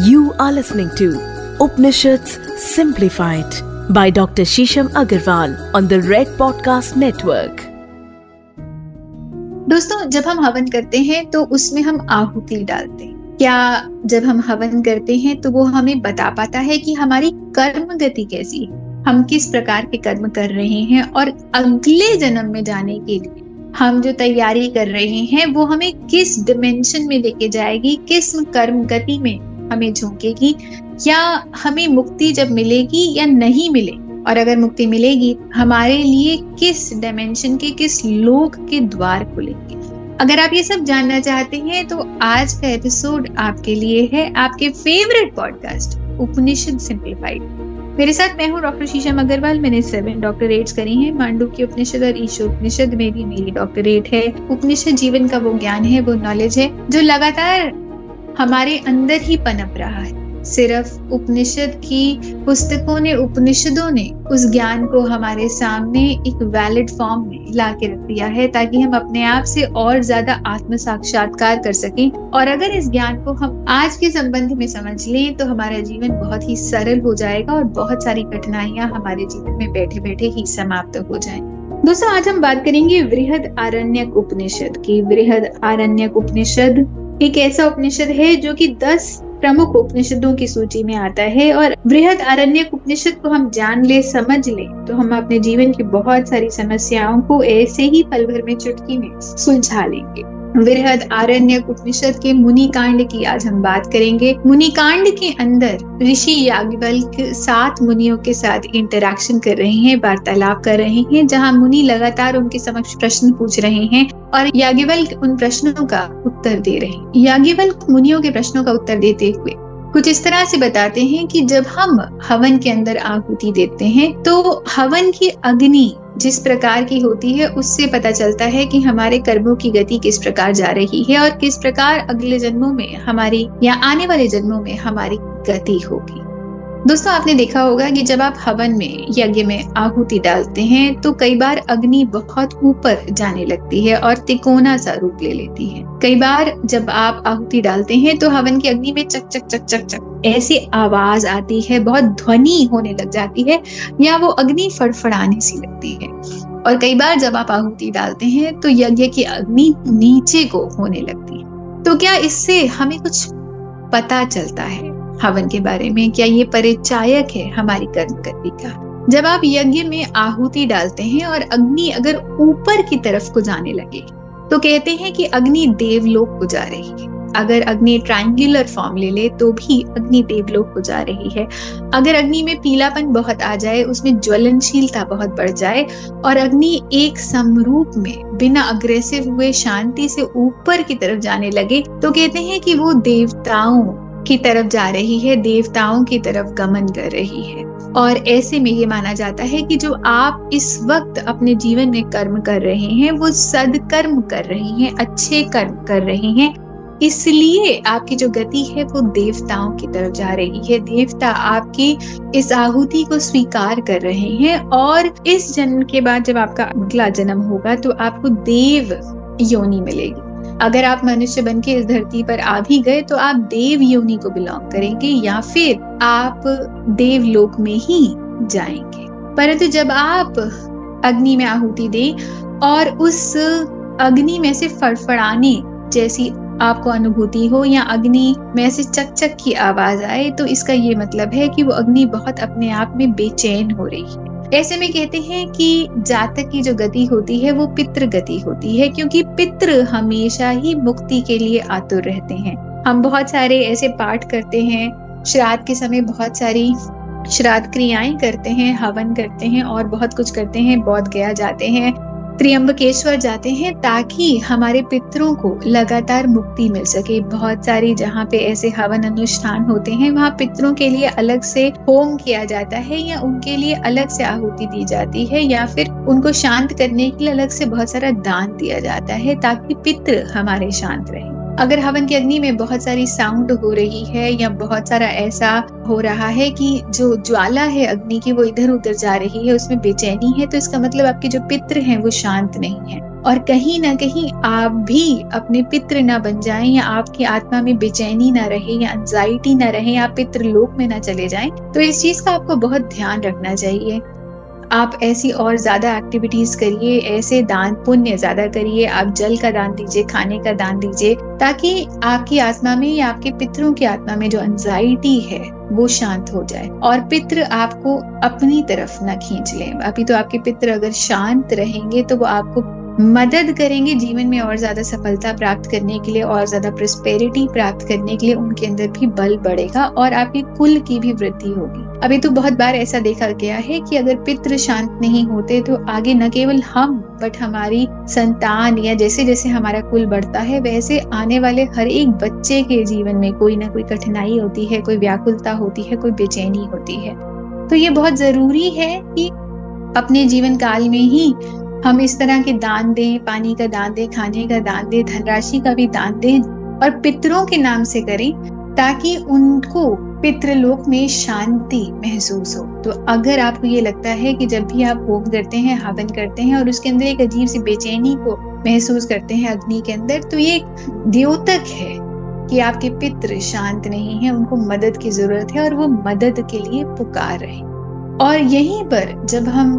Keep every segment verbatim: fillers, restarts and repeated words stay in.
You are listening to Upnishads Simplified by Doctor Shisham Agarwal on the Red Podcast Network. दोस्तों, जब हम हवन करते हैं तो उसमें हम आहुति डालते हैं। क्या जब हम हवन करते हैं तो वो हमें बता पाता है कि हमारी कर्म गति कैसी है, हम किस प्रकार के कर्म कर रहे हैं और अगले जन्म में जाने के लिए हम जो तैयारी कर रहे हैं वो हमें किस डिमेंशन में लेके जाएगी, किस कर्म गति में हमें झोंकेगी, या हमें मुक्ति जब मिलेगी या नहीं मिले, और अगर मुक्ति मिलेगी हमारे लिए किस डिमेंशन के, किस लोक के द्वार खुलेंगे। अगर आप ये सब जानना चाहते हैं तो आज का एपिसोड आपके लिए है, आपके फेवरेट पॉडकास्ट उपनिषद सिंप्लीफाइड। मेरे साथ मैं हूँ डॉक्टर शीशम अग्रवाल। मैंने सेवन डॉक्टरेट्स करी हैं। मांडुक्य उपनिषद और ईशा उपनिषद में भी मेरी डॉक्टरेट है। उपनिषद जीवन का वो ज्ञान है, वो नॉलेज है जो लगातार हमारे अंदर ही पनप रहा है। सिर्फ उपनिषद की पुस्तकों ने, उपनिषदों ने उस ज्ञान को हमारे सामने एक वैलिड फॉर्म में ला के रख दिया है ताकि हम अपने आप से और ज्यादा आत्म साक्षात्कार कर सकें। और अगर इस ज्ञान को हम आज के संबंध में समझ लें तो हमारा जीवन बहुत ही सरल हो जाएगा और बहुत सारी कठिनाइयां हमारे जीवन में बैठे बैठे ही समाप्त हो जाएंगी। दोस्तों, आज हम बात करेंगे बृहद आरण्यक उपनिषद की। बृहद आरण्यक उपनिषद एक ऐसा उपनिषद है जो कि दस प्रमुख उपनिषदों की सूची में आता है, और बृहद आरण्यक उपनिषद को हम जान ले, समझ ले तो हम अपने जीवन की बहुत सारी समस्याओं को ऐसे ही पल भर में, चुटकी में सुलझा लेंगे। बृहद आरण्यक उपनिषद के मुनि कांड की आज हम बात करेंगे। मुनि कांड के अंदर ऋषि याज्ञवल्क्य सात मुनियों के साथ इंटरैक्शन कर रहे हैं, वार्तालाप कर रहे हैं, जहां मुनि लगातार उनके समक्ष प्रश्न पूछ रहे हैं और याज्ञवल्क्य उन प्रश्नों का उत्तर दे रहे हैं। याज्ञवल्क्य मुनियों के प्रश्नों का उत्तर देते हुए कुछ इस तरह से बताते हैं कि जब हम हवन के अंदर आहुति देते हैं तो हवन की अग्नि जिस प्रकार की होती है उससे पता चलता है कि हमारे कर्मों की गति किस प्रकार जा रही है और किस प्रकार अगले जन्मों में हमारी या आने वाले जन्मों में हमारी गति होगी। दोस्तों, आपने देखा होगा कि जब आप हवन में, यज्ञ में आहुति डालते हैं तो कई बार अग्नि बहुत ऊपर जाने लगती है और तिकोना सा रूप ले लेती है। कई बार जब आप आहुति डालते हैं तो हवन की अग्नि में चक चक चक चक चक ऐसी आवाज आती है, बहुत ध्वनि होने लग जाती है या वो अग्नि फड़फड़ाने सी लगती है। और कई बार जब आप आहुति डालते हैं तो यज्ञ की अग्नि नीचे को होने लगती है। तो क्या इससे हमें कुछ पता चलता है हवन के बारे में? क्या ये परिचायक है हमारी कर्म गति का? जब आप यज्ञ में आहुति डालते हैं और अग्नि अगर ऊपर की तरफ को जाने लगे तो कहते हैं कि अग्नि देवलोक को जा रही है। अगर अग्नि ट्रायंगुलर फॉर्म ले ले तो भी अग्नि देवलोक को जा रही है। अगर अग्नि में पीलापन बहुत आ जाए, उसमें ज्वलनशीलता बहुत बढ़ जाए और अग्नि एक समरूप में बिना अग्रेसिव हुए शांति से ऊपर की तरफ जाने लगे तो कहते हैं कि वो देवताओं की तरफ जा रही है, देवताओं की तरफ गमन कर रही है। और ऐसे में ये माना जाता है कि जो आप इस वक्त अपने जीवन में कर्म कर रहे हैं वो सदकर्म कर रहे हैं, अच्छे कर्म कर रहे हैं, इसलिए आपकी जो गति है वो देवताओं की तरफ जा रही है। देवता आपकी इस आहुति को स्वीकार कर रहे हैं और इस जन्म के बाद जब आपका अगला जन्म होगा तो आपको देव योनि मिलेगी। अगर आप मनुष्य बन के इस धरती पर आ भी गए तो आप देव योनि को बिलोंग करेंगे या फिर आप देवलोक में ही जाएंगे। परंतु जब आप अग्नि में आहुति दें और उस अग्नि में से फड़फड़ाने जैसी आपको अनुभूति हो या अग्नि में से चकचक की आवाज आए तो इसका ये मतलब है कि वो अग्नि बहुत अपने आप में बेचैन हो रही है। ऐसे में कहते हैं कि जातक की जो गति होती है वो पितृ गति होती है, क्योंकि पितृ हमेशा ही मुक्ति के लिए आतुर रहते हैं। हम बहुत सारे ऐसे पाठ करते हैं, श्राद्ध के समय बहुत सारी श्राद्ध क्रियाएं करते हैं, हवन करते हैं और बहुत कुछ करते हैं, बोधगया जाते हैं, त्र्यंबकेश्वर जाते हैं ताकि हमारे पितरों को लगातार मुक्ति मिल सके। बहुत सारी जहाँ पे ऐसे हवन अनुष्ठान होते हैं वहाँ पितरों के लिए अलग से होम किया जाता है या उनके लिए अलग से आहुति दी जाती है या फिर उनको शांत करने के लिए अलग से बहुत सारा दान दिया जाता है ताकि पितर हमारे शांत रहे। अगर हवन की अग्नि में बहुत सारी साउंड हो रही है या बहुत सारा ऐसा हो रहा है कि जो ज्वाला है अग्नि की वो इधर उधर जा रही है, उसमें बेचैनी है, तो इसका मतलब आपके जो पितृ हैं वो शांत नहीं है। और कहीं ना कहीं आप भी अपने पितृ ना बन जाएं, या आपकी आत्मा में बेचैनी ना रहे या एंजाइटी ना रहे, या पितृलोक में ना चले जाएं। तो इस चीज का आपको बहुत ध्यान रखना चाहिए। आप ऐसी और ज्यादा एक्टिविटीज करिए, ऐसे दान पुण्य ज्यादा करिए, आप जल का दान दीजिए, खाने का दान दीजिए, ताकि आपकी आत्मा में या आपके पितरों की आत्मा में जो एंजाइटी है वो शांत हो जाए और पितृ आपको अपनी तरफ ना खींच लें। अभी तो आपके पितृ अगर शांत रहेंगे तो वो आपको मदद करेंगे जीवन में और ज्यादा सफलता प्राप्त करने के लिए, और ज्यादा प्रॉस्पेरिटी प्राप्त करने के लिए। उनके अंदर भी बल बढ़ेगा और आपके कुल की भी वृद्धि होगी। अभी तो बहुत बार ऐसा देखा गया है कि अगर पितृ शांत नहीं होते तो आगे न केवल हम बट हमारी संतान, या जैसे जैसे हमारा कुल बढ़ता है वैसे आने वाले हर एक बच्चे के जीवन में कोई ना कोई कठिनाई होती है, कोई व्याकुलता होती है, कोई बेचैनी होती है। तो ये बहुत जरूरी है कि अपने जीवन काल में ही हम इस तरह के दान दें, पानी का दान दें, खाने का दान दें, धनराशि का भी दान दें, और पितरों के नाम से करें ताकि उनको पितृलोक में शांति महसूस हो। तो अगर आपको ये लगता है कि जब भी आप होम करते हैं, हवन करते हैं और उसके अंदर एक अजीब सी बेचैनी को महसूस करते हैं अग्नि के अंदर, तो ये एक द्योतक है कि आपके पितृ शांत नहीं है, उनको मदद की जरूरत है और वो मदद के लिए पुकार रहे हैं। और यहीं पर जब हम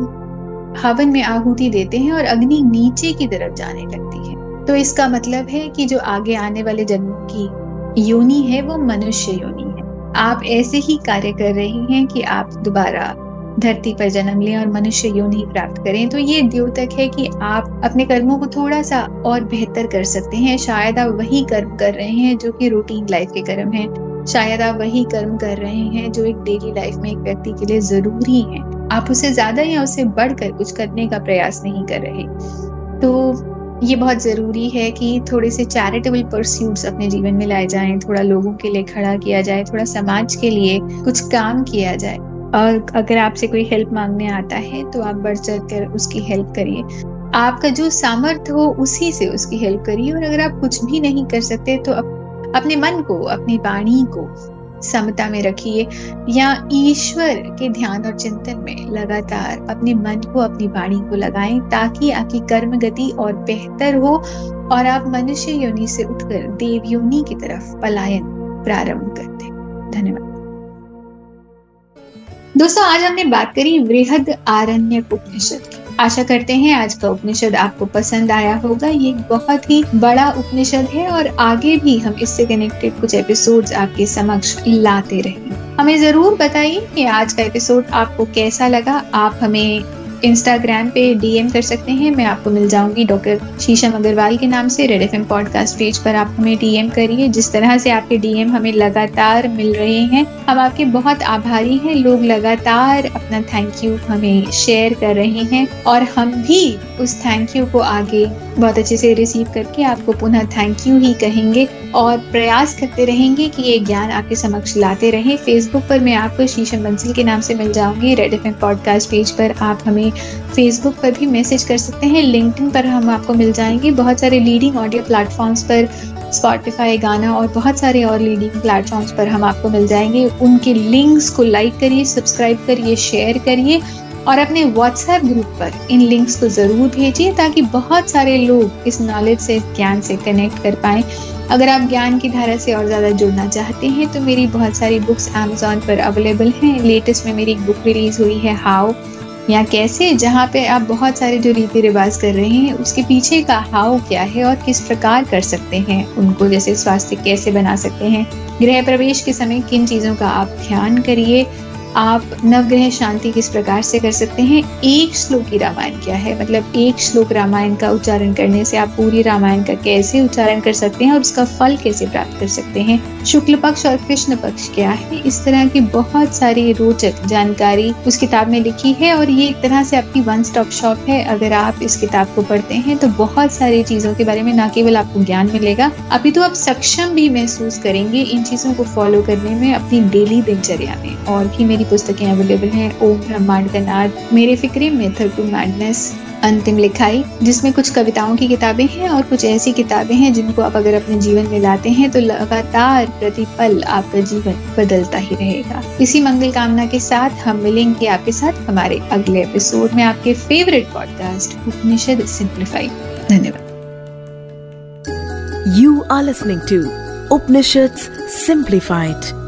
हवन में आहुति देते हैं और अग्नि नीचे की तरफ जाने लगती है, तो इसका मतलब है कि जो आगे आने वाले जन्मों की योनि है वो मनुष्य योनि है। आप ऐसे ही कार्य कर रहे हैं कि आप दोबारा धरती पर जन्म लें और मनुष्य योनि प्राप्त करें। तो ये द्योतक है कि आप अपने कर्मों को थोड़ा सा और बेहतर कर सकते हैं। शायद आप वही कर्म कर रहे हैं जो कि रूटीन लाइफ के कर्म है, शायद आप वही कर्म कर रहे हैं जो एक डेली लाइफ में एक व्यक्ति के लिए जरूरी है, आप उसे ज्यादा या उससे बढ़कर कुछ करने का प्रयास नहीं कर रहे। तो ये बहुत जरूरी है कि थोड़े से चैरिटेबल परस्यूट्स अपने जीवन में लाए जाएं, थोड़ा लोगों के लिए खड़ा किया जाए, थोड़ा समाज के लिए कुछ काम किया जाए। और अगर आपसे कोई हेल्प मांगने आता है तो आप बढ़ चढ़ कर उसकी हेल्प करिए, आपका जो सामर्थ्य हो उसी से उसकी हेल्प करिए। और अगर आप कुछ भी नहीं कर सकते तो अपने मन को, अपनी वाणी को समता में रखिए, या ईश्वर के ध्यान और चिंतन में लगातार अपने मन को, अपनी वाणी को लगाएं, ताकि आपकी कर्म गति और बेहतर हो और आप मनुष्य योनि से उठकर देव योनि की तरफ पलायन प्रारंभ कर दें। धन्यवाद दोस्तों, आज हमने बात करी बृहद आरण्यक उपनिषद की। आशा करते हैं आज का उपनिषद आपको पसंद आया होगा। ये बहुत ही बड़ा उपनिषद है और आगे भी हम इससे कनेक्टेड कुछ एपिसोड्स आपके समक्ष लाते रहेंगे। हमें जरूर बताइए कि आज का एपिसोड आपको कैसा लगा। आप हमें इंस्टाग्राम पे डीएम कर सकते हैं, मैं आपको मिल जाऊंगी डॉक्टर शीशम अग्रवाल के नाम से। रेड एफएम पॉडकास्ट पेज पर आप हमें डीएम करिए। जिस तरह से आपके डीएम हमें लगातार मिल रहे हैं, हम आपके बहुत आभारी हैं। लोग लगातार अपना थैंक यू हमें शेयर कर रहे हैं और हम भी उस थैंक यू को आगे बहुत अच्छे से रिसीव करके आपको पुनः थैंक यू ही कहेंगे और प्रयास करते रहेंगे कि ये ज्ञान आपके समक्ष लाते रहें। फेसबुक पर मैं आपको शीशम बंसल के नाम से मिल जाऊंगी। रेड एफएम पॉडकास्ट पेज पर आप हमें फेसबुक पर भी मैसेज कर सकते हैं। लिंक्डइन पर हम आपको मिल जाएंगे। बहुत सारे लीडिंग ऑडियो प्लेटफॉर्म्स पर, स्पॉटिफाई, गाना और बहुत सारे और लीडिंग प्लेटफॉर्म्स पर हम आपको मिल जाएंगे। उनके लिंक्स को लाइक करिए, सब्सक्राइब करिए, शेयर करिए और अपने व्हाट्सएप ग्रुप पर इन लिंक्स को ज़रूर भेजिए ताकि बहुत सारे लोग इस नॉलेज से, ज्ञान से कनेक्ट कर पाएँ। अगर आप ज्ञान की धारा से और ज़्यादा जुड़ना चाहते हैं तो मेरी बहुत सारी बुक्स अमेज़ॉन पर अवेलेबल हैं। लेटेस्ट में मेरी एक बुक रिलीज़ हुई है, हाउ या कैसे, जहाँ पे आप बहुत सारे जो रीति रिवाज कर रहे हैं उसके पीछे का हाव क्या है और किस प्रकार कर सकते हैं उनको, जैसे स्वास्थ्य कैसे बना सकते हैं, गृह प्रवेश के समय किन चीज़ों का आप ध्यान करिए, आप नवग्रह शांति किस प्रकार से कर सकते हैं, एक श्लोक की रामायण क्या है, मतलब एक श्लोक रामायण का उच्चारण करने से आप पूरी रामायण का कैसे उच्चारण कर सकते हैं और उसका फल कैसे प्राप्त कर सकते हैं, शुक्ल पक्ष और कृष्ण पक्ष क्या है। इस तरह की बहुत सारी रोचक जानकारी उस किताब में लिखी है और ये एक तरह से आपकी वन स्टॉप शॉप है। अगर आप इस किताब को पढ़ते हैं तो बहुत सारी चीजों के बारे में न केवल आपको ज्ञान मिलेगा, अभी तो आप सक्षम भी महसूस करेंगे इन चीजों को फॉलो करने में अपनी डेली दिनचर्या में। और भी पुस्तकें अवेलेबल हैं, ओम ब्रह्मांड का नाद, मेरे फिक्रे मेथड टू मैडनेस, अंतिम लिखाई, जिसमें कुछ कविताओं की किताबें हैं और कुछ ऐसी किताबें हैं जिनको आप अगर अपने जीवन में लाते हैं तो लगातार प्रतिपल आपका जीवन बदलता ही रहेगा। इसी मंगल कामना के साथ हम मिलेंगे आपके साथ हमारे अगले एपिसोड में, आपके फेवरेट पॉडकास्ट उपनिषद सिंप्लीफाइड। धन्यवाद। You are listening to Upnishads Simplified